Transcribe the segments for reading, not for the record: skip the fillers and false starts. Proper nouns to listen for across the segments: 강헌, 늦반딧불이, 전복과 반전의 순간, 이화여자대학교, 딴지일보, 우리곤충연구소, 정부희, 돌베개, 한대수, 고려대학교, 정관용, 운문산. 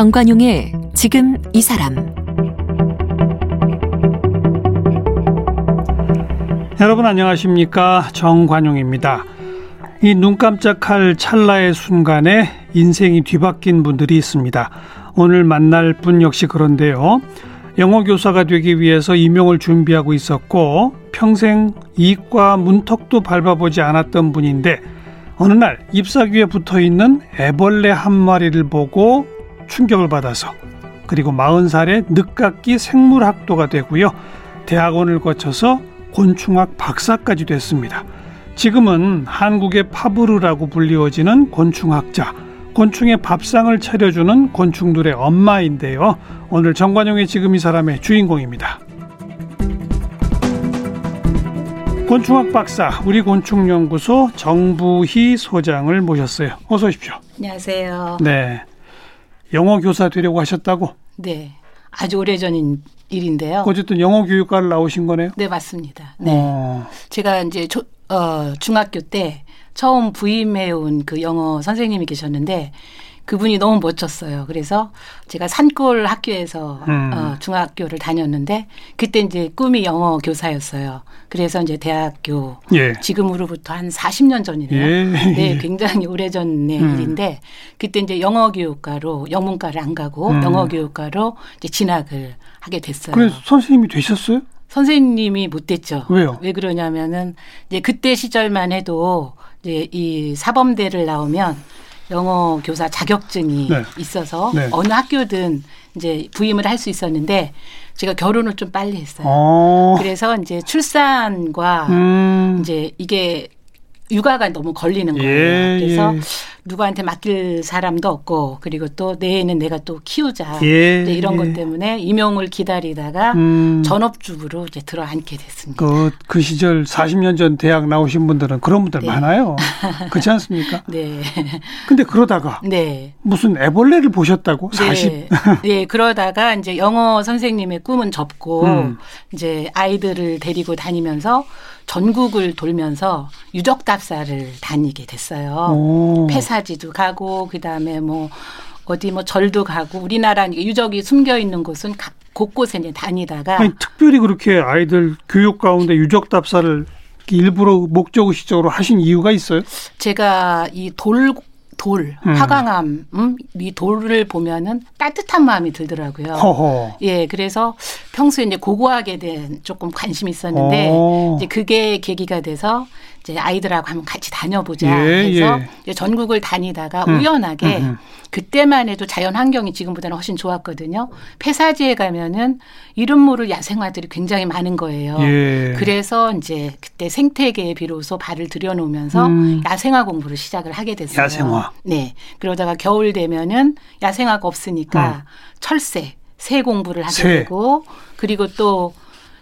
정관용의 지금 이 사람. 여러분 안녕하십니까? 정관용입니다. 이 눈 깜짝할 찰나의 순간에 인생이 뒤바뀐 분들이 있습니다. 오늘 만날 분 역시 그런데요. 영어교사가 되기 위해서 임용을 준비하고 있었고 평생 이과 문턱도 밟아보지 않았던 분인데 어느 날 잎사귀에 붙어있는 애벌레 한 마리를 보고 충격을 받아서 그리고 40살에 늦깎이 생물학도가 되고요. 대학원을 거쳐서 곤충학 박사까지 됐습니다. 지금은 한국의 파브르라고 불리워지는 곤충학자, 곤충의 밥상을 차려주는 곤충들의 엄마인데요. 오늘 정관용의 지금 이 사람의 주인공입니다. 곤충학 박사, 우리 곤충연구소 정부희 소장을 모셨어요. 어서 오십시오. 안녕하세요. 네, 영어 교사 되려고 하셨다고? 네, 아주 오래전인 일인데요. 어쨌든 영어 교육과를 나오신 거네요? 네, 맞습니다. 네, 제가 이제 중학교 때 처음 부임해온 그 영어 선생님이 계셨는데 그분이 너무 멋졌어요. 그래서 제가 산골 학교에서 중학교를 다녔는데 그때 이제 꿈이 영어 교사였어요. 그래서 이제 대학교 지금으로부터 한 40년 전이네요. 네, 굉장히 오래전의 일인데 그때 이제 영어 교육과로 영문과를 안 가고 영어 교육과로 이제 진학을 하게 됐어요. 그래서 선생님이 되셨어요? 선생님이 못 됐죠. 왜요? 왜 그러냐면은 이제 그때 시절만 해도 이제 이 사범대를 나오면 영어 교사 자격증이 있어서 어느 학교든 이제 부임을 할 수 있었는데 제가 결혼을 좀 빨리 했어요. 그래서 이제 출산과 이제 이게 육아가 너무 걸리는 거예요. 그래서 누구한테 맡길 사람도 없고 그리고 또 내에는 내가 또 키우자 이런 것 때문에 임용을 기다리다가 전업주부로 이제 들어앉게 됐습니다. 그 시절 40년 전 대학 나오신 분들은 그런 분들 많아요. 그렇지 않습니까? 네. 근데 그러다가 무슨 애벌레를 보셨다고? 40. 네, 그러다가 이제 영어 선생님의 꿈은 접고 이제 아이들을 데리고 다니면서 전국을 돌면서 유적답사를 다니게 됐어요. 폐사지도 가고 그다음에 뭐 어디 뭐 절도 가고 우리나라 유적이 숨겨 있는 곳은 곳곳에 이제 다니다가 아니, 특별히 그렇게 아이들 교육 가운데 유적답사를 일부러 목적의식적으로 하신 이유가 있어요? 제가 이 돌, 화강암, 이 돌을 보면은 따뜻한 마음이 들더라고요. 허허. 예, 그래서 평소에 이제 고고학에 대한 조금 관심이 있었는데, 이제 그게 계기가 돼서 이제 아이들하고 한번 같이 다녀보자 해서 이제 전국을 다니다가 우연하게 그때만 해도 자연 환경이 지금보다는 훨씬 좋았거든요. 폐사지에 가면은 이름 모를 야생화들이 굉장히 많은 거예요. 그래서 이제 그때 생태계에 비로소 발을 들여놓으면서 야생화 공부를 시작을 하게 됐어요. 야생화. 네. 그러다가 겨울 되면은 야생화가 없으니까 철새, 새 공부를 하게 되고 그리고 또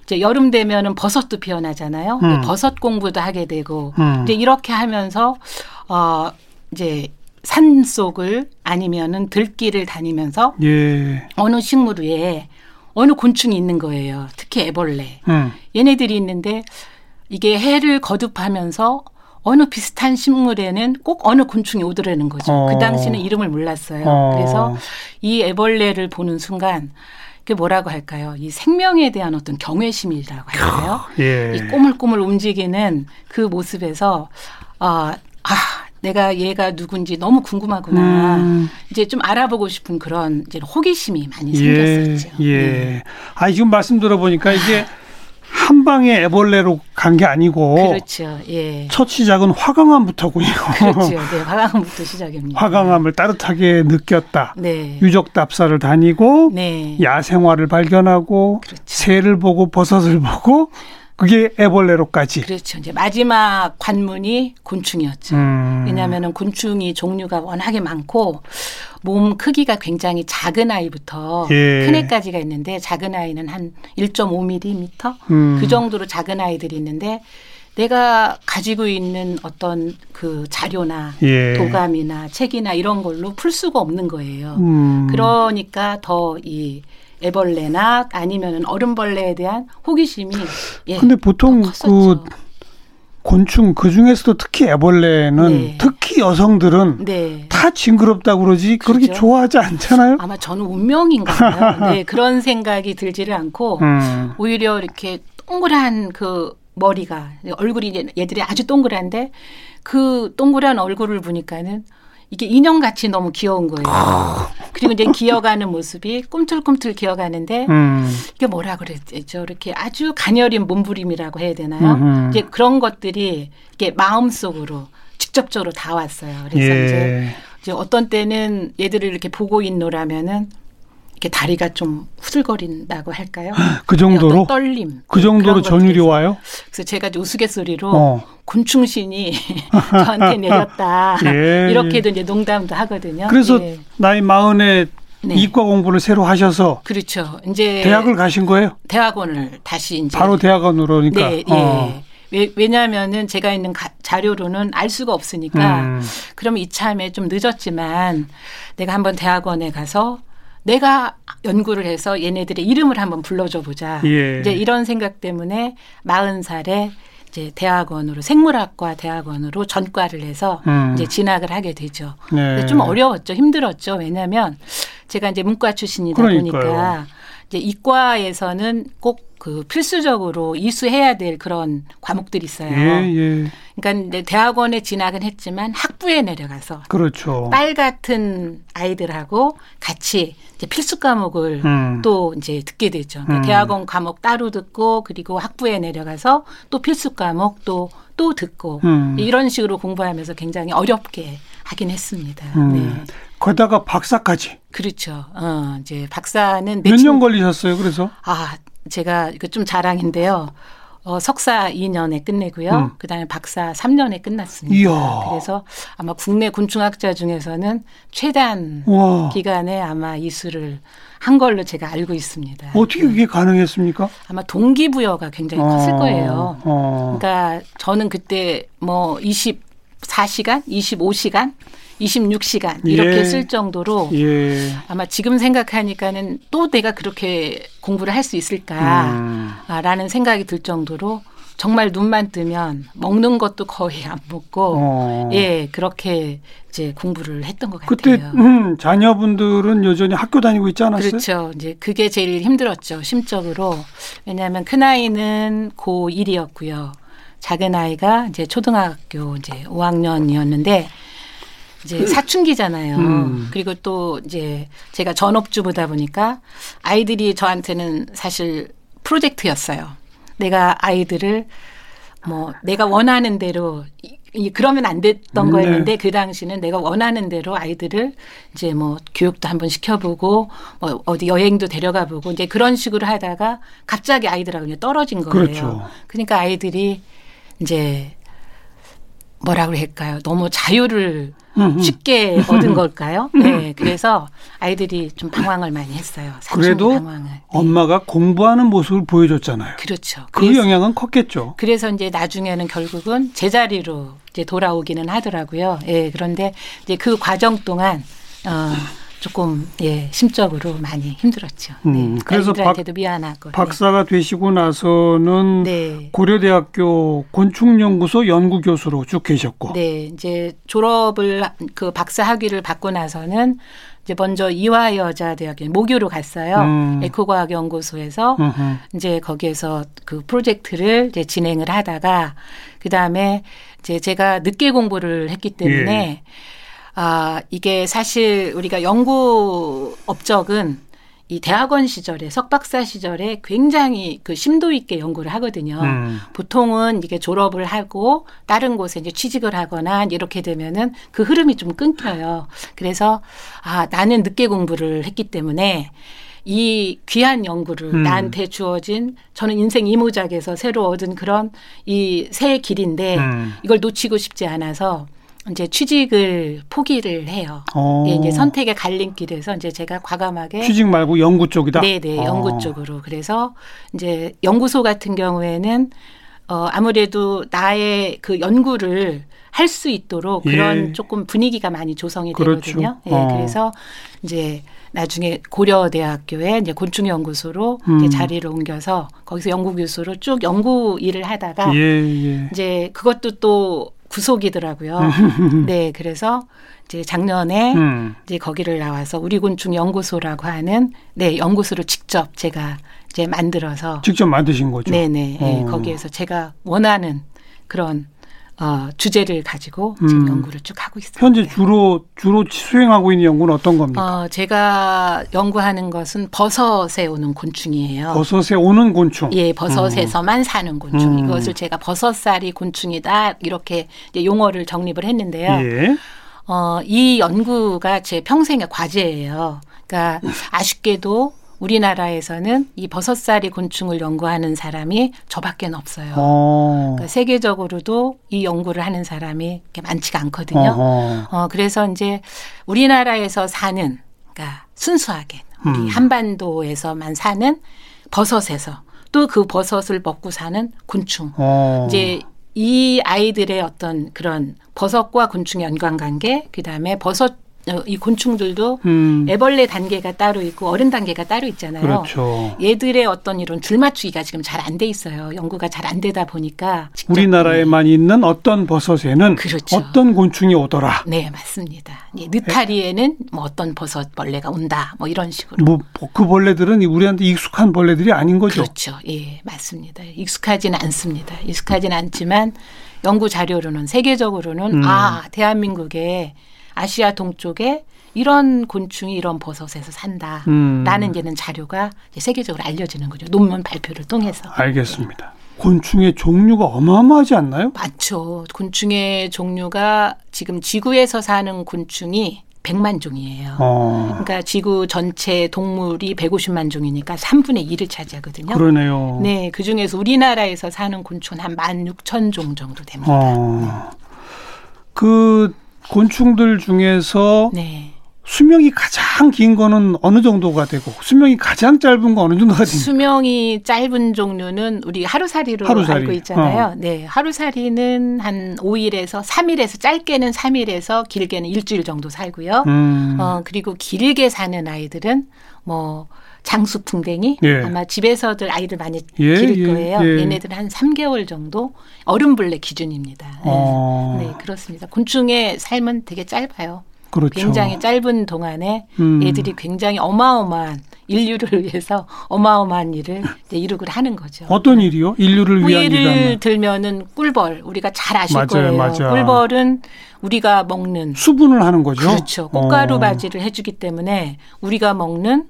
이제 여름 되면은 버섯도 피어나잖아요. 버섯 공부도 하게 되고 이제 이렇게 하면서 이제 산 속을 아니면은 들길을 다니면서 어느 식물 위에 어느 곤충이 있는 거예요. 특히 애벌레. 얘네들이 있는데 이게 해를 거듭하면서 어느 비슷한 식물에는 꼭 어느 곤충이 오더라는 거죠. 그 당시는 이름을 몰랐어요. 그래서 이 애벌레를 보는 순간 그 뭐라고 할까요? 이 생명에 대한 어떤 경외심이라고 할까요? 이 꼬물꼬물 움직이는 그 모습에서 내가 얘가 누군지 너무 궁금하구나. 이제 좀 알아보고 싶은 그런 이제 호기심이 많이 생겼었죠. 아, 지금 말씀 들어보니까 이게 한 방에 애벌레로 간 게 아니고 그렇죠. 첫 시작은 화강암부터군요. 그렇죠. 네, 화강암부터 시작입니다. 화강암을 따뜻하게 느꼈다. 네. 유적답사를 다니고 야생화를 발견하고 새를 보고 버섯을 보고 그게 애벌레로까지. 그렇죠. 이제 마지막 관문이 곤충이었죠. 왜냐하면 곤충이 종류가 워낙에 많고 몸 크기가 굉장히 작은 아이부터 큰 애까지가 있는데 작은 아이는 한 1.5mm 그 정도로 작은 아이들이 있는데 내가 가지고 있는 어떤 그 자료나 도감이나 책이나 이런 걸로 풀 수가 없는 거예요. 그러니까 더 이 애벌레나 아니면은 얼음벌레에 대한 호기심이 근데 보통 그 곤충 그중에서도 특히 애벌레는 특히 우리 여성들은 네. 다 징그럽다고 그러지 그렇게 그렇죠? 좋아하지 않잖아요. 아마 저는 운명인가요? 네, 그런 생각이 들지를 않고 오히려 이렇게 동그란 그 머리가 얼굴이 얘들이 아주 동그란데 그 동그란 얼굴을 보니까는 이게 인형같이 너무 귀여운 거예요. 아. 그리고 이제 기어가는 모습이 꿈틀꿈틀 기어가는데 이게 뭐라 그랬죠? 이렇게 아주 가녀린 몸부림이라고 해야 되나요? 이제 그런 것들이 이게 마음속으로 직접적으로 다 왔어요. 그래서 예. 이제 어떤 때는 얘들을 이렇게 보고 있노라면은 이렇게 다리가 좀 후들거린다고 할까요? 그 정도로? 떨림. 그 정도로 전율이 와요? 그래서 제가 우스갯소리로 곤충신이 저한테 내렸다. 예. 이렇게도 이제 농담도 하거든요. 그래서 예. 나이 마흔에 네. 이과 공부를 새로 하셔서 그렇죠. 이제 대학을 가신 거예요? 대학원을 다시 이제 바로 대학원으로 그러니까. 네. 예. 왜냐하면은 제가 있는 자료로는 알 수가 없으니까 그럼 이참에 좀 늦었지만 내가 한번 대학원에 가서 내가 연구를 해서 얘네들의 이름을 한번 불러줘 보자. 예. 이제 이런 생각 때문에 40살에 이제 대학원으로 생물학과 대학원으로 전과를 해서 이제 진학을 하게 되죠. 네. 좀 어려웠죠, 힘들었죠. 왜냐하면 제가 이제 문과 출신이다 그러니까요. 보니까 이제 이과에서는 꼭 그 필수적으로 이수해야 될 그런 과목들이 있어요. 예, 예. 그러니까 대학원에 진학은 했지만 학부에 내려가서 그렇죠. 딸 같은 아이들하고 같이 이제 필수 과목을 또 이제 듣게 되죠. 그러니까 대학원 과목 따로 듣고 그리고 학부에 내려가서 또 필수 과목 또 듣고 이런 식으로 공부하면서 굉장히 어렵게 하긴 했습니다. 네. 거기다가 박사까지. 그렇죠. 이제 박사는 몇 년 걸리셨어요? 그래서 제가 이거 좀 자랑인데요. 석사 2년에 끝내고요. 그다음에 박사 3년에 끝났습니다. 이야. 그래서 아마 국내 곤충학자 중에서는 최단 우와. 기간에 아마 이수를 한 걸로 제가 알고 있습니다. 어떻게 그게 가능했습니까? 아마 동기부여가 굉장히 컸을 거예요. 그러니까 저는 그때 뭐 24시간, 25시간 26시간 이렇게 예. 쓸 정도로 예. 아마 지금 생각하니까는 또 내가 그렇게 공부를 할 수 있을까라는 생각이 들 정도로 정말 눈만 뜨면 먹는 것도 거의 안 먹고 예 그렇게 이제 공부를 했던 것 그때, 같아요. 그때 자녀분들은 여전히 학교 다니고 있지 않았어요? 그렇죠. 이제 그게 제일 힘들었죠. 심적으로. 왜냐하면 큰아이는 고1이었고요. 작은아이가 이제 초등학교 이제 5학년이었는데 이제 사춘기잖아요. 그리고 또 이제 제가 전업주부다 보니까 아이들이 저한테는 사실 프로젝트였어요. 내가 아이들을 뭐 내가 원하는 대로 그러면 안 됐던 네. 거였는데 그 당시는 내가 원하는 대로 아이들을 이제 뭐 교육도 한번 시켜보고 뭐 어디 여행도 데려가보고 이제 그런 식으로 하다가 갑자기 아이들하고 이제 떨어진 거예요. 그렇죠. 그러니까 아이들이 이제 뭐라고 할까요? 너무 자유를 쉽게 얻은 걸까요? 네, 그래서 아이들이 좀 방황을 많이 했어요. 그래도 방황을. 네. 엄마가 공부하는 모습을 보여줬잖아요. 그렇죠. 그 영향은 컸겠죠. 그래서 이제 나중에는 결국은 제자리로 이제 돌아오기는 하더라고요. 예, 그런데 이제 그 과정 동안 조금 예, 심적으로 많이 힘들었죠. 네, 그래서 아이들한테도 미안하고. 박사가 되시고 나서는 네. 고려대학교 곤충연구소 연구교수로 쭉 계셨고. 네, 이제 졸업을 그 박사 학위를 받고 나서는 이제 먼저 이화여자대학교 모교로 갔어요. 에코과학연구소에서 이제 거기에서 그 프로젝트를 이제 진행을 하다가 그 다음에 이제 제가 늦게 공부를 했기 때문에. 예. 이게 사실 우리가 연구 업적은 이 대학원 시절에 석박사 시절에 굉장히 그 심도 있게 연구를 하거든요. 보통은 이게 졸업을 하고 다른 곳에 이제 취직을 하거나 이렇게 되면은 그 흐름이 좀 끊겨요. 그래서 나는 늦게 공부를 했기 때문에 이 귀한 연구를 나한테 주어진 저는 인생 이모작에서 새로 얻은 그런 이 새 길인데 이걸 놓치고 싶지 않아서 이제 취직을 포기를 해요. 예, 이제 선택의 갈림길에서 이제 제가 과감하게 취직 말고 연구 쪽이다. 네네, 연구 쪽으로. 그래서 이제 연구소 같은 경우에는 아무래도 나의 그 연구를 할 수 있도록 그런 예. 조금 분위기가 많이 조성이 그렇죠. 되거든요. 예, 그래서 이제 나중에 고려대학교에 이제 곤충연구소로 이제 자리를 옮겨서 거기서 연구교수로 쭉 연구 일을 하다가 예, 예. 이제 그것도 또 구속이더라고요. 네, 그래서 이제 작년에 이제 거기를 나와서 우리곤충 연구소라고 하는 연구소를 직접 제가 이제 만들어서 직접 만드신 거죠. 네네. 네, 거기에서 제가 원하는 그런 주제를 가지고 지금 연구를 쭉 하고 있습니다. 현재 주로 수행하고 있는 연구는 어떤 겁니까? 제가 연구하는 것은 버섯에 오는 곤충이에요. 버섯에 오는 곤충? 예, 버섯에서만 사는 곤충. 이것을 제가 버섯살이 곤충이다 이렇게 이제 용어를 정립을 했는데요. 예. 이 연구가 제 평생의 과제예요. 그러니까 아쉽게도 우리나라에서는 이 버섯살이 곤충을 연구하는 사람이 저밖에 없어요. 그러니까 세계적으로도 이 연구를 하는 사람이 많지가 않거든요. 그래서 이제 우리나라에서 사는, 그러니까 순수하게 우리 한반도에서만 사는 버섯에서 또 그 버섯을 먹고 사는 곤충. 이제 이 아이들의 어떤 그런 버섯과 곤충의 연관관계, 그다음에 이 곤충들도 애벌레 단계가 따로 있고 어른 단계가 따로 있잖아요. 그렇죠. 얘들의 어떤 이런 줄 맞추기가 지금 잘 안 돼 있어요. 연구가 잘 안 되다 보니까. 우리나라에만 있는 어떤 버섯에는 그렇죠. 어떤 곤충이 오더라. 네, 맞습니다. 예, 느타리에는 뭐 어떤 버섯 벌레가 온다. 뭐 이런 식으로. 뭐 그 벌레들은 우리한테 익숙한 벌레들이 아닌 거죠. 그렇죠. 예, 맞습니다. 익숙하진 않습니다. 익숙하진 않지만 연구 자료로는 세계적으로는 대한민국에 아시아 동쪽에 이런 곤충이 이런 버섯에서 산다라는 얘는 자료가 세계적으로 알려지는 거죠. 논문 발표를 통해서. 알겠습니다. 곤충의 종류가 어마어마하지 않나요? 맞죠. 곤충의 종류가 지금 지구에서 사는 곤충이 100만 종이에요. 그러니까 지구 전체 동물이 150만 종이니까 3분의 2를 차지하거든요. 그러네요. 네, 그중에서 우리나라에서 사는 곤충은 한 16,000종 정도 됩니다. 네. 곤충들 중에서 수명이 가장 긴 거는 어느 정도가 되고 수명이 가장 짧은 건 어느 정도가 됩니까? 수명이 짧은 종류는 우리 하루살이로 알고 있잖아요. 네, 하루살이는 한 5일에서 3일에서 짧게는 3일에서 길게는 일주일 정도 살고요. 그리고 길게 사는 아이들은 장수풍뎅이 아마 집에서들 아이들 많이 기를 거예요. 얘네들은 한 3개월 정도 어른벌레 기준입니다. 네, 그렇습니다. 곤충의 삶은 되게 짧아요. 그렇죠. 굉장히 짧은 동안에 얘들이 굉장히 어마어마한 인류를 위해서 어마어마한 일을 이룩을 하는 거죠. 어떤 일이요? 인류를 위한 일이라면. 예를 들면은 꿀벌. 우리가 잘 아실 거예요. 맞아요. 꿀벌은 우리가 먹는. 수분을 하는 거죠. 그렇죠. 꽃가루 바지를 해주기 때문에 우리가 먹는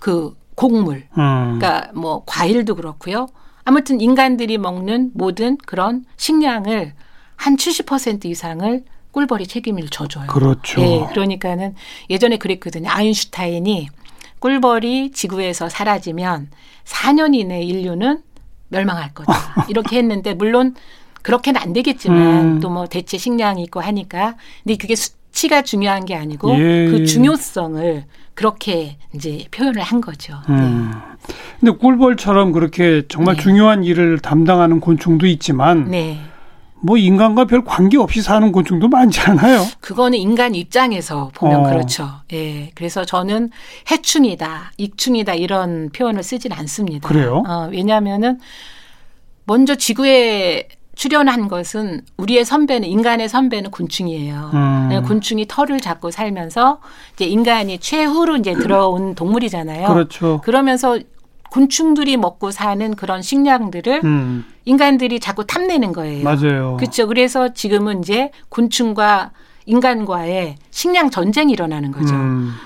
그 곡물. 그러니까 과일도 그렇고요. 아무튼 인간들이 먹는 모든 그런 식량을 한 70% 이상을 꿀벌이 책임을 져줘요. 그렇죠. 예, 그러니까는 예전에 그랬거든요. 아인슈타인이 꿀벌이 지구에서 사라지면 4년 이내 인류는 멸망할 거다. 이렇게 했는데 물론 그렇게는 안 되겠지만 또 대체 식량이 있고 하니까 근데 그게 수치가 중요한 게 아니고 그 중요성을 그렇게 이제 표현을 한 거죠. 네. 근데 꿀벌처럼 그렇게 정말 중요한 일을 담당하는 곤충도 있지만 인간과 별 관계없이 사는 곤충도 많지 않아요. 그거는 인간 입장에서 보면 그렇죠. 예. 그래서 저는 해충이다, 익충이다 이런 표현을 쓰진 않습니다. 그래요? 왜냐하면은 먼저 지구에 출현한 것은 우리의 선배는 인간의 선배는 곤충이에요. 곤충이 털을 잡고 살면서 이제 인간이 최후로 이제 들어온 동물이잖아요. 그렇죠. 그러면서 곤충들이 먹고 사는 그런 식량들을 인간들이 자꾸 탐내는 거예요. 맞아요. 그렇죠. 그래서 지금은 이제 곤충과 인간과의 식량 전쟁이 일어나는 거죠.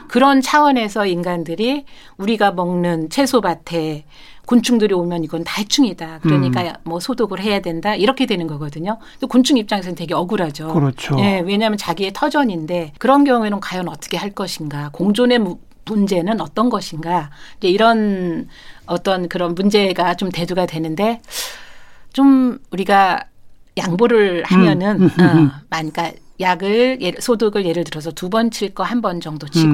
그런 차원에서 인간들이 우리가 먹는 채소밭에 곤충들이 오면 이건 다 해충이다. 그러니까 소독을 해야 된다. 이렇게 되는 거거든요. 또 곤충 입장에서는 되게 억울하죠. 그렇죠. 예, 왜냐하면 자기의 터전인데 그런 경우에는 과연 어떻게 할 것인가. 공존의 문제는 어떤 것인가. 이런 어떤 그런 문제가 좀 대두가 되는데 좀 우리가 양보를 하면은 그러니까 약을 소독을 예를 들어서 2번 칠 거 1번 정도 치고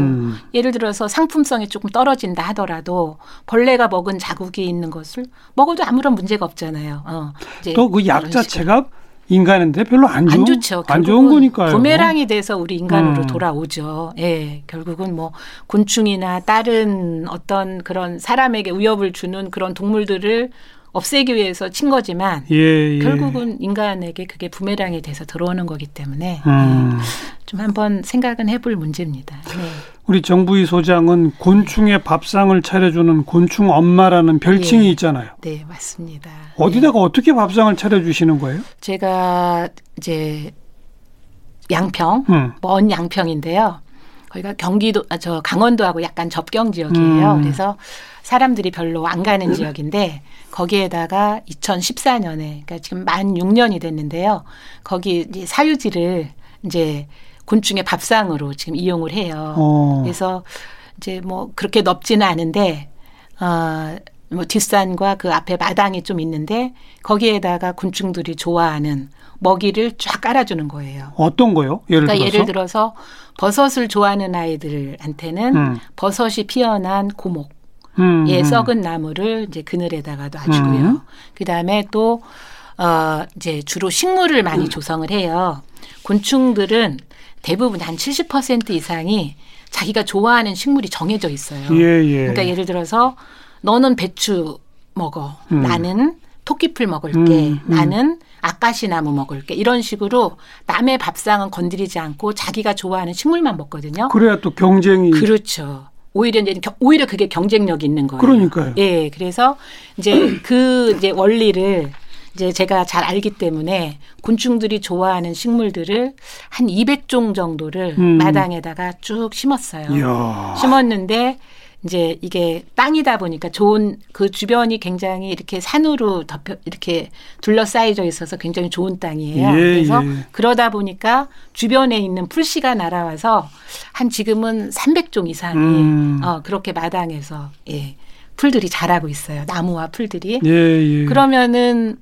예를 들어서 상품성이 조금 떨어진다 하더라도 벌레가 먹은 자국이 있는 것을 먹어도 아무런 문제가 없잖아요. 또 그 약 자체가 인간인데 별로 안 좋죠. 안 좋은 거니까요. 부메랑이 돼서 우리 인간으로 돌아오죠. 예, 결국은 곤충이나 다른 어떤 그런 사람에게 위협을 주는 그런 동물들을 없애기 위해서 친 거지만 예, 예. 결국은 인간에게 그게 부메랑이 돼서 들어오는 거기 때문에 예, 좀 한번 생각은 해볼 문제입니다. 네. 우리 정부희 소장은 곤충의 밥상을 차려주는 곤충 엄마라는 별칭이 예. 있잖아요. 네, 맞습니다. 어디다가 네. 어떻게 밥상을 차려주시는 거예요? 제가 이제 양평, 먼 양평인데요. 거기가 경기도, 저 강원도하고 약간 접경 지역이에요. 그래서 사람들이 별로 안 가는 지역인데 거기에다가 2014년에, 그러니까 지금 만 6년이 됐는데요. 거기 이제 사유지를 이제 곤충의 밥상으로 지금 이용을 해요. 그래서 이제 뭐 그렇게 넓지는 않은데, 뭐 뒷산과 그 앞에 마당이 좀 있는데 거기에다가 곤충들이 좋아하는 먹이를 쫙 깔아주는 거예요. 어떤 거요? 예를 들어서 버섯을 좋아하는 아이들한테는 버섯이 피어난 고목, 예, 썩은 나무를 이제 그늘에다가 놔주고요. 그 다음에 또 이제 주로 식물을 많이 조성을 해요. 곤충들은 대부분 한 70% 이상이 자기가 좋아하는 식물이 정해져 있어요. 예, 예. 그러니까 예를 들어서 너는 배추 먹어. 나는 토끼풀 먹을게. 나는 아까시나무 먹을게. 이런 식으로 남의 밥상은 건드리지 않고 자기가 좋아하는 식물만 먹거든요. 그래야 또 경쟁이. 그렇죠. 오히려 그게 경쟁력이 있는 거예요. 그러니까요. 예. 그래서 이제 그 이제 원리를 이제 제가 잘 알기 때문에 곤충들이 좋아하는 식물들을 한 200종 정도를 마당에다가 쭉 심었어요. 이야. 심었는데 이제 이게 땅이다 보니까 좋은 그 주변이 굉장히 이렇게 산으로 덮여 이렇게 둘러싸여져 있어서 굉장히 좋은 땅이에요. 예, 그래서 예. 그러다 보니까 주변에 있는 풀씨가 날아와서 한 지금은 300종 이상이 그렇게 마당에서 예, 풀들이 자라고 있어요. 나무와 풀들이. 예, 예. 그러면은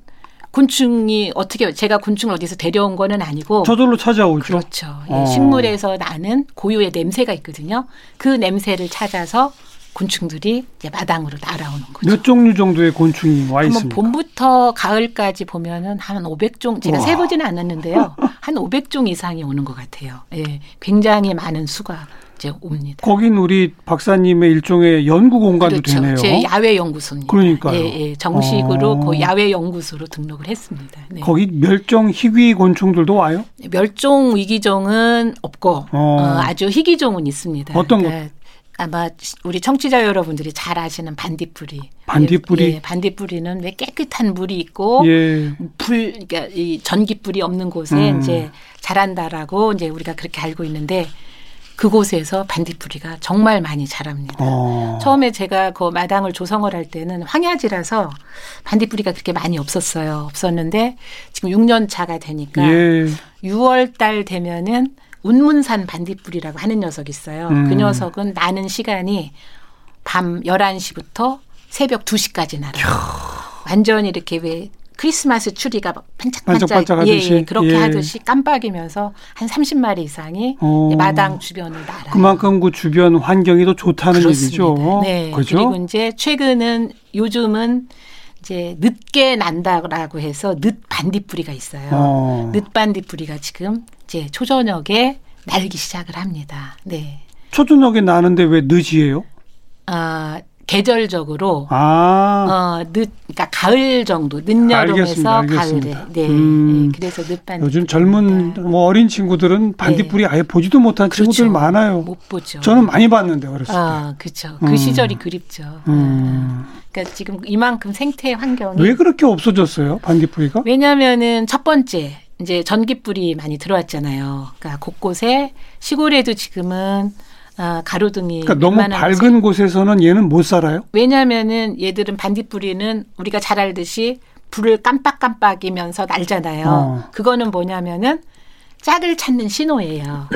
곤충이 어떻게 제가 곤충을 어디서 데려온 거는 아니고 저절로 찾아오죠. 그렇죠. 예, 식물에서 나는 고유의 냄새가 있거든요. 그 냄새를 찾아서 곤충들이 이제 마당으로 날아오는 거죠. 몇 종류 정도의 곤충이 와 있습니까? 봄부터 가을까지 보면은 한 500종 제가 세보지는 않았는데요. 한 500종 이상이 오는 것 같아요. 예, 굉장히 많은 수가 이제 옵니다. 거긴 우리 박사님의 일종의 연구 공간도 그렇죠. 되네요. 제 야외 연구소입니다. 그러니까요. 예, 예, 정식으로 그 야외 연구소로 등록을 했습니다. 네. 거기 멸종 희귀 곤충들도 와요? 멸종 위기종은 없고 아주 희귀종은 있습니다. 어떤 그러니까 거? 아마 우리 청취자 여러분들이 잘 아시는 반딧불이. 반딧불이? 예, 반딧불이는 왜 깨끗한 물이 있고 예. 그러니까 이 전깃불이 없는 곳에 이제 자란다라고 이제 우리가 그렇게 알고 있는데 그곳에서 반딧불이가 정말 많이 자랍니다. 처음에 제가 그 마당을 조성을 할 때는 황야지라서 반딧불이가 그렇게 많이 없었어요. 없었는데 지금 6년 차가 되니까 예. 6월 달 되면은 운문산 반딧불이라고 하는 녀석이 있어요. 그 녀석은 나는 시간이 밤 11시부터 새벽 2시까지 날아요. 완전히 이렇게 왜 크리스마스 추리가 막 반짝반짝 하듯이 예, 그렇게 예. 하듯이 깜빡이면서 한 30마리 이상이 마당 주변을 날아요. 그만큼 그 주변 환경이 더 좋다는 그렇습니다. 얘기죠. 네. 그렇죠? 그리고 이제 요즘은 이제 늦게 난다라고 해서 늦반딧불이가 있어요. 늦반딧불이가 지금 이제 초저녁에 날기 시작을 합니다. 네. 초저녁에 나는데 왜 늦이에요? 계절적으로 그러니까 가을 정도 늦여름에서 알겠습니다. 가을에. 네. 네. 그래서 늦반딧불. 요즘 젊은 뭐 어린 친구들은 반딧불이 네. 아예 보지도 못한 그렇죠. 친구들 많아요. 못 보죠. 저는 많이 봤는데 어렸을 때. 그렇죠. 그 시절이 그립죠. 그러니까 지금 이만큼 생태 환경이 왜 그렇게 없어졌어요? 반딧불이가? 왜냐면은 첫 번째 이제 전깃불이 많이 들어왔잖아요. 그러니까 곳곳에 시골에도 지금은 가로등이 그러니까 너무 밝은 곳에서는 얘는 못 살아요? 왜냐하면은 얘들은 반딧불이는 우리가 잘 알듯이 불을 깜빡깜빡이면서 날잖아요. 그거는 뭐냐면은 짝을 찾는 신호예요.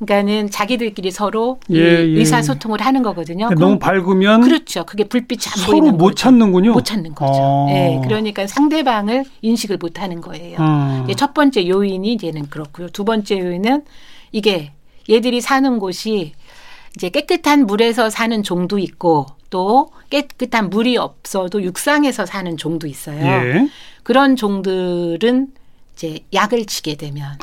그러니까는 자기들끼리 서로 예, 예. 의사소통을 하는 거거든요. 그러니까 너무 밝으면 그렇죠. 그게 불빛이 안 보이는 거죠. 서로 못 찾는군요. 못 찾는 거죠. 예, 그러니까 상대방을 인식을 못 하는 거예요. 첫 번째 요인이 얘는 그렇고요. 두 번째 요인은 이게 얘들이 사는 곳이 이제 깨끗한 물에서 사는 종도 있고 또 깨끗한 물이 없어도 육상에서 사는 종도 있어요. 예. 그런 종들은 이제 약을 치게 되면,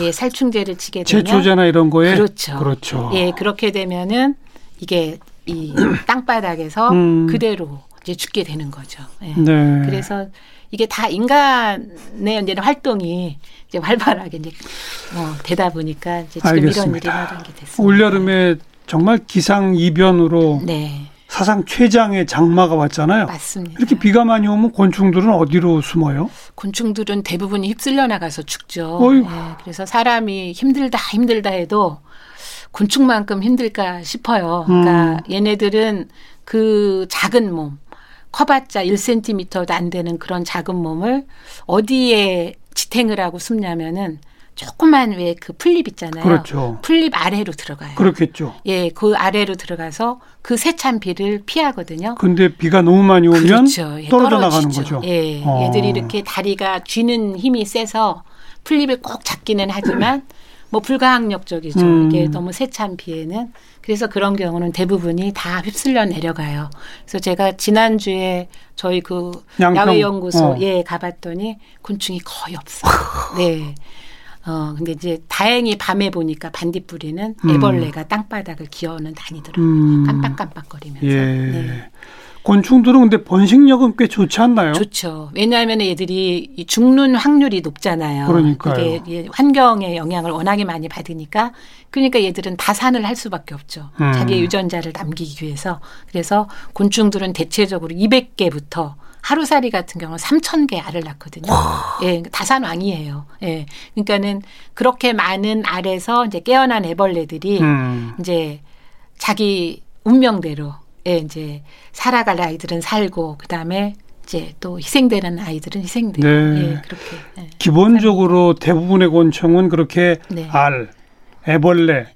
예, 살충제를 치게 되면 제초제나 이런 거에 그렇죠. 그렇죠. 예, 그렇게 되면은 이게 이 땅바닥에서 그대로 이제 죽게 되는 거죠. 예. 네. 그래서 이게 다 인간의 이제 활동이 이제 활발하게 이제 되다 보니까 이제 지금 알겠습니다. 이런 일이 나게 됐습니다. 올 여름에 정말 기상 이변으로 네. 사상 최장의 장마가 왔잖아요. 맞습니다. 이렇게 비가 많이 오면 곤충들은 어디로 숨어요? 곤충들은 대부분이 휩쓸려 나가서 죽죠. 예. 그래서 사람이 힘들다 해도 곤충만큼 힘들까 싶어요. 그러니까 얘네들은 그 작은 몸, 커봤자 1cm도 안 되는 그런 작은 몸을 어디에 지탱을 하고 숨냐면은 조그만 왜 그 풀잎 있잖아요. 그렇죠. 풀잎 아래로 들어가요. 그렇겠죠. 예, 그 아래로 들어가서 그 세찬 비를 피하거든요. 근데 비가 너무 많이 오면 그렇죠. 예, 떨어져 나가는 거죠. 예, 얘들이 이렇게 다리가 쥐는 힘이 세서 풀잎을 꼭 잡기는 하지만 뭐 불가항력적이죠. 이게 너무 세찬 비에는. 그래서 그런 경우는 대부분이 다 휩쓸려 내려가요. 그래서 제가 지난주에 저희 그 야외연구소 예 가봤더니 곤충이 거의 없어요. 네. 근데 이제 다행히 밤에 보니까 반딧불이는 애벌레가 땅바닥을 기어는 다니더라고요. 깜빡깜빡거리면서. 예. 네. 곤충들은 근데 번식력은 꽤 좋지 않나요? 좋죠. 왜냐하면 얘들이 죽는 확률이 높잖아요. 그러니까요. 이게 환경의 영향을 워낙에 많이 받으니까. 그러니까 얘들은 다산을 할 수밖에 없죠. 자기의 유전자를 남기기 위해서. 그래서 곤충들은 대체적으로 200개부터 하루살이 같은 경우는 3,000개 알을 낳거든요. 예, 다산왕이에요. 예, 그러니까는 그렇게 많은 알에서 이제 깨어난 애벌레들이 이제 자기 운명대로 예, 이제 살아갈 아이들은 살고 그다음에 이제 또 희생되는 아이들은 희생돼요. 네. 예, 그렇게. 예, 기본적으로 살고. 대부분의 곤충은 그렇게 네. 알, 애벌레,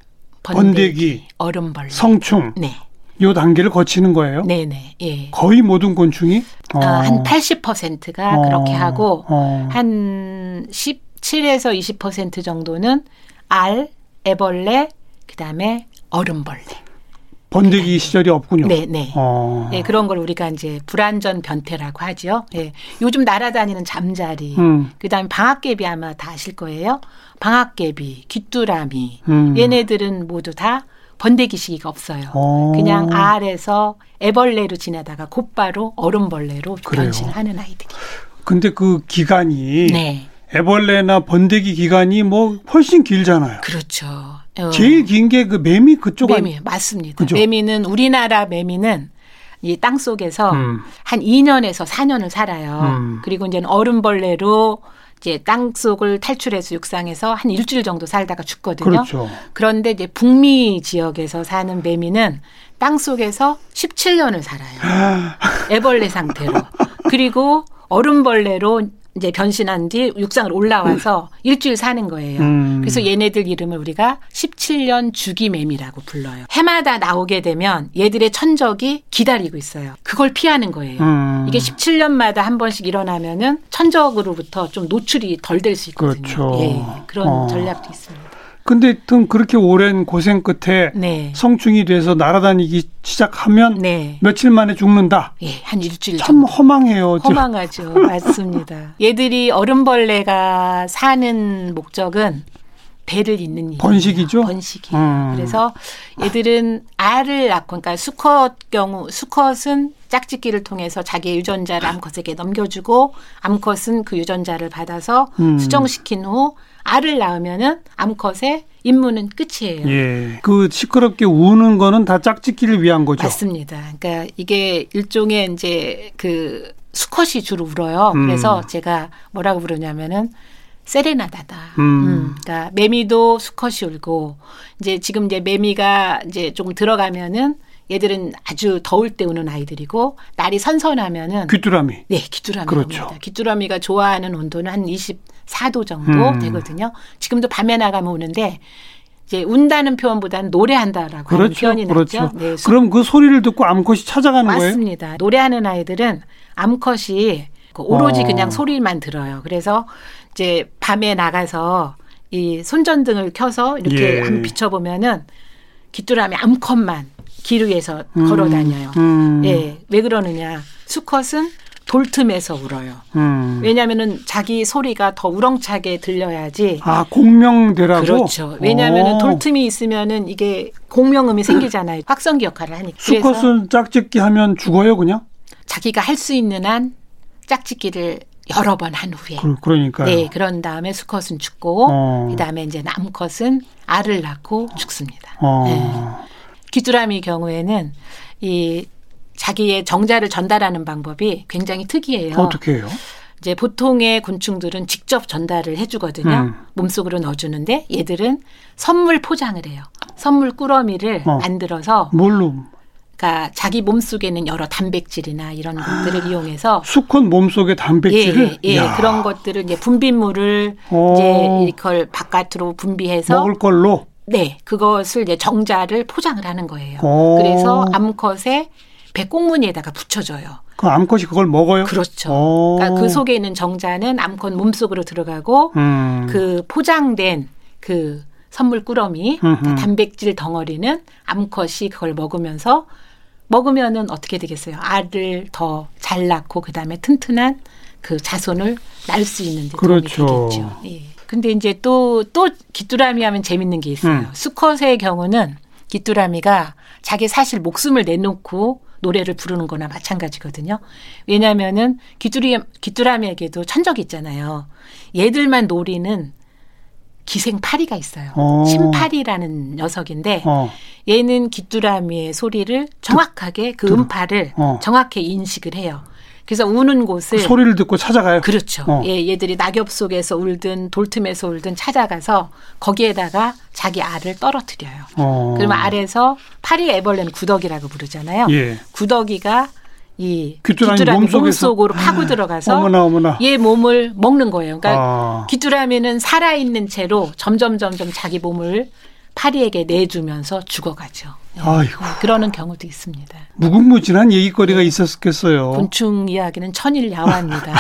번데기, 얼음벌레, 성충. 네. 이 단계를 거치는 거예요? 네네. 예. 거의 모든 곤충이? 한 80%가 그렇게 하고 한 17에서 20% 정도는 알, 애벌레, 그다음에 얼음벌레. 번데기 그다음에. 시절이 없군요. 네네. 예, 그런 걸 우리가 이제 불완전 변태라고 하죠. 예, 요즘 날아다니는 잠자리, 그다음에 방앗개비 아마 다 아실 거예요. 방앗개비, 귀뚜라미, 얘네들은 모두 다 번데기 시기가 없어요. 그냥 알에서 애벌레로 지나다가 곧바로 얼음벌레로 변신하는 아이들이에요. 근데 그 기간이 네. 애벌레나 번데기 기간이 뭐 훨씬 길잖아요. 그렇죠. 제일 긴 게 그 매미 그쪽 매미 맞습니다. 그죠? 매미는 우리나라 매미는 이 땅 속에서 한 2년에서 4년을 살아요. 그리고 이제는 얼음벌레로 이제 땅 속을 탈출해서 육상해서 한 일주일 정도 살다가 죽거든요. 그렇죠. 그런데 이제 북미 지역에서 사는 매미는 땅 속에서 17년을 살아요. 애벌레 상태로. 그리고 얼음벌레로 이제 변신한 뒤 육상을 올라와서 일주일 사는 거예요. 그래서 얘네들 이름을 우리가 17년 주기매미라고 불러요. 해마다 나오게 되면 얘들의 천적이 기다리고 있어요. 그걸 피하는 거예요. 이게 17년마다 한 번씩 일어나면은 천적으로부터 좀 노출이 덜 될 수 있거든요. 그렇죠. 예, 그런 전략도 있습니다. 근데 그렇게 오랜 고생 끝에 네. 성충이 돼서 날아다니기 시작하면 네. 며칠 만에 죽는다. 예, 한 일주일. 참 허망해요. 허망하죠. 맞습니다. 얘들이 얼음벌레가 사는 목적은 배를 잇는 일이에요. 번식이죠. 번식이에요. 그래서 얘들은 알을 낳고 그러니까 수컷은 짝짓기를 통해서 자기의 유전자를 암컷에게 넘겨주고 암컷은 그 유전자를 받아서 수정시킨 후 알을 낳으면은 암컷의 임무는 끝이에요. 예. 그 시끄럽게 우는 거는 다 짝짓기를 위한 거죠. 맞습니다. 그러니까 이게 일종의 이제 그 수컷이 주로 울어요. 그래서 제가 뭐라고 부르냐면은 세레나다다. 그러니까 매미도 수컷이 울고 이제 지금 이제 매미가 이제 조금 들어가면은 얘들은 아주 더울 때 우는 아이들이고 날이 선선하면은 귀뚜라미. 네, 귀뚜라미. 그렇죠. 귀뚜라미가 좋아하는 온도는 한 24도 정도 되거든요. 지금도 밤에 나가면 우는데 이제 운다는 표현보다는 노래한다라고 그렇죠. 하는 표현이 그렇죠. 나죠. 네, 그럼 그 소리를 듣고 암컷이 찾아가는 맞습니다. 거예요? 맞습니다. 노래하는 아이들은 암컷이 오로지 그냥 소리만 들어요. 그래서 이제 밤에 나가서 이 손전등을 켜서 이렇게 예. 비춰보면은 귀뚜라미 암컷만 길 위에서 걸어 다녀요. 예. 왜 그러느냐. 수컷은 돌틈에서 울어요. 왜냐하면은 자기 소리가 더 우렁차게 들려야지. 아, 공명대라고? 그렇죠. 왜냐하면은 돌틈이 있으면은 이게 공명음이 생기잖아요. 확성기 역할을 하니까. 수컷은 짝짓기 하면 죽어요, 그냥? 자기가 할 수 있는 한 짝짓기를 여러 번 한 후에. 그러니까요. 네, 그런 다음에 수컷은 죽고 그다음에 이제 남컷은 알을 낳고 죽습니다. 네. 귀뚜라미 경우에는 이 자기의 정자를 전달하는 방법이 굉장히 특이해요. 어떻게 해요? 이제 보통의 곤충들은 직접 전달을 해주거든요. 몸속으로 넣어주는데 얘들은 선물 포장을 해요. 선물 꾸러미를 만들어서. 뭘로? 그러니까 자기 몸속에는 여러 단백질이나 이런 것들을 이용해서. 수컷 몸속에 단백질을? 예, 예, 예. 그런 것들을 이제 분비물을 이제 이걸 바깥으로 분비해서. 먹을 걸로? 네. 그것을 이제 정자를 포장을 하는 거예요. 그래서 암컷의 백꽁무니에다가 붙여줘요. 그 암컷이 그걸 먹어요? 그렇죠. 그러니까 그 속에 있는 정자는 암컷 몸속으로 들어가고 그 포장된 그 선물 꾸러미, 그러니까 단백질 덩어리는 암컷이 그걸 먹으면서 먹으면은 어떻게 되겠어요? 알을 더 잘 낳고 그다음에 튼튼한 그 자손을 낳을 수 있는 데 도움이 되겠죠. 예. 근데 이제 또 귀뚜라미 하면 재밌는 게 있어요. 수컷의 경우는 귀뚜라미가 자기 사실 목숨을 내놓고 노래를 부르는 거나 마찬가지거든요. 왜냐하면은 귀뚜라미에게도 천적이 있잖아요. 얘들만 노리는 기생파리가 있어요. 신파리라는 녀석인데 얘는 귀뚜라미의 소리를 정확하게 그 음파를 정확히 인식을 해요. 그래서 우는 곳을. 그 소리를 듣고 찾아가요? 그렇죠. 예, 얘들이 낙엽 속에서 울든 돌틈에서 울든 찾아가서 거기에다가 자기 알을 떨어뜨려요. 그러면 알에서 파리 애벌레는 구더기라고 부르잖아요. 예. 구더기가 이 귀뚜라미 몸속으로 파고 들어가서 어머나. 얘 몸을 먹는 거예요. 그러니까 귀뚜라미는 살아있는 채로 점점 자기 몸을 파리에게 내주면서 죽어가죠. 아이고. 그러는 경우도 있습니다. 무궁무진한 얘기거리가 있었겠어요. 곤충 이야기는 천일야화입니다.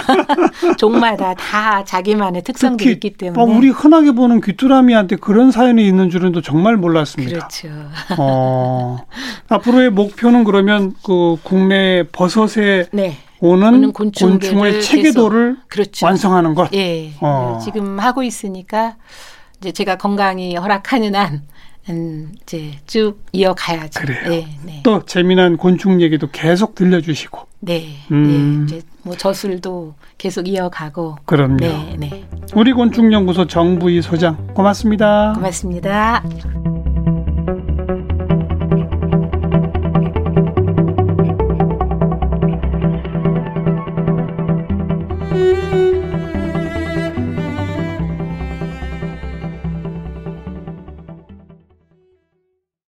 종마다 다 자기만의 특성들이 있기 때문에. 우리 흔하게 보는 귀뚜라미한테 그런 사연이 있는 줄은 또 정말 몰랐습니다. 그렇죠. 앞으로의 목표는 그러면 그 국내 버섯의 네. 오는 곤충의 체계도를 그렇죠. 완성하는 것. 예. 지금 하고 있으니까. 이제 제가 건강이 허락하는 한 이제 쭉 이어가야죠. 그래요. 네, 네. 또 재미난 곤충 얘기도 계속 들려주시고. 네. 네. 이제 뭐 저술도 계속 이어가고. 그럼요. 네, 네. 우리 곤충연구소 정부희 소장 고맙습니다. 고맙습니다.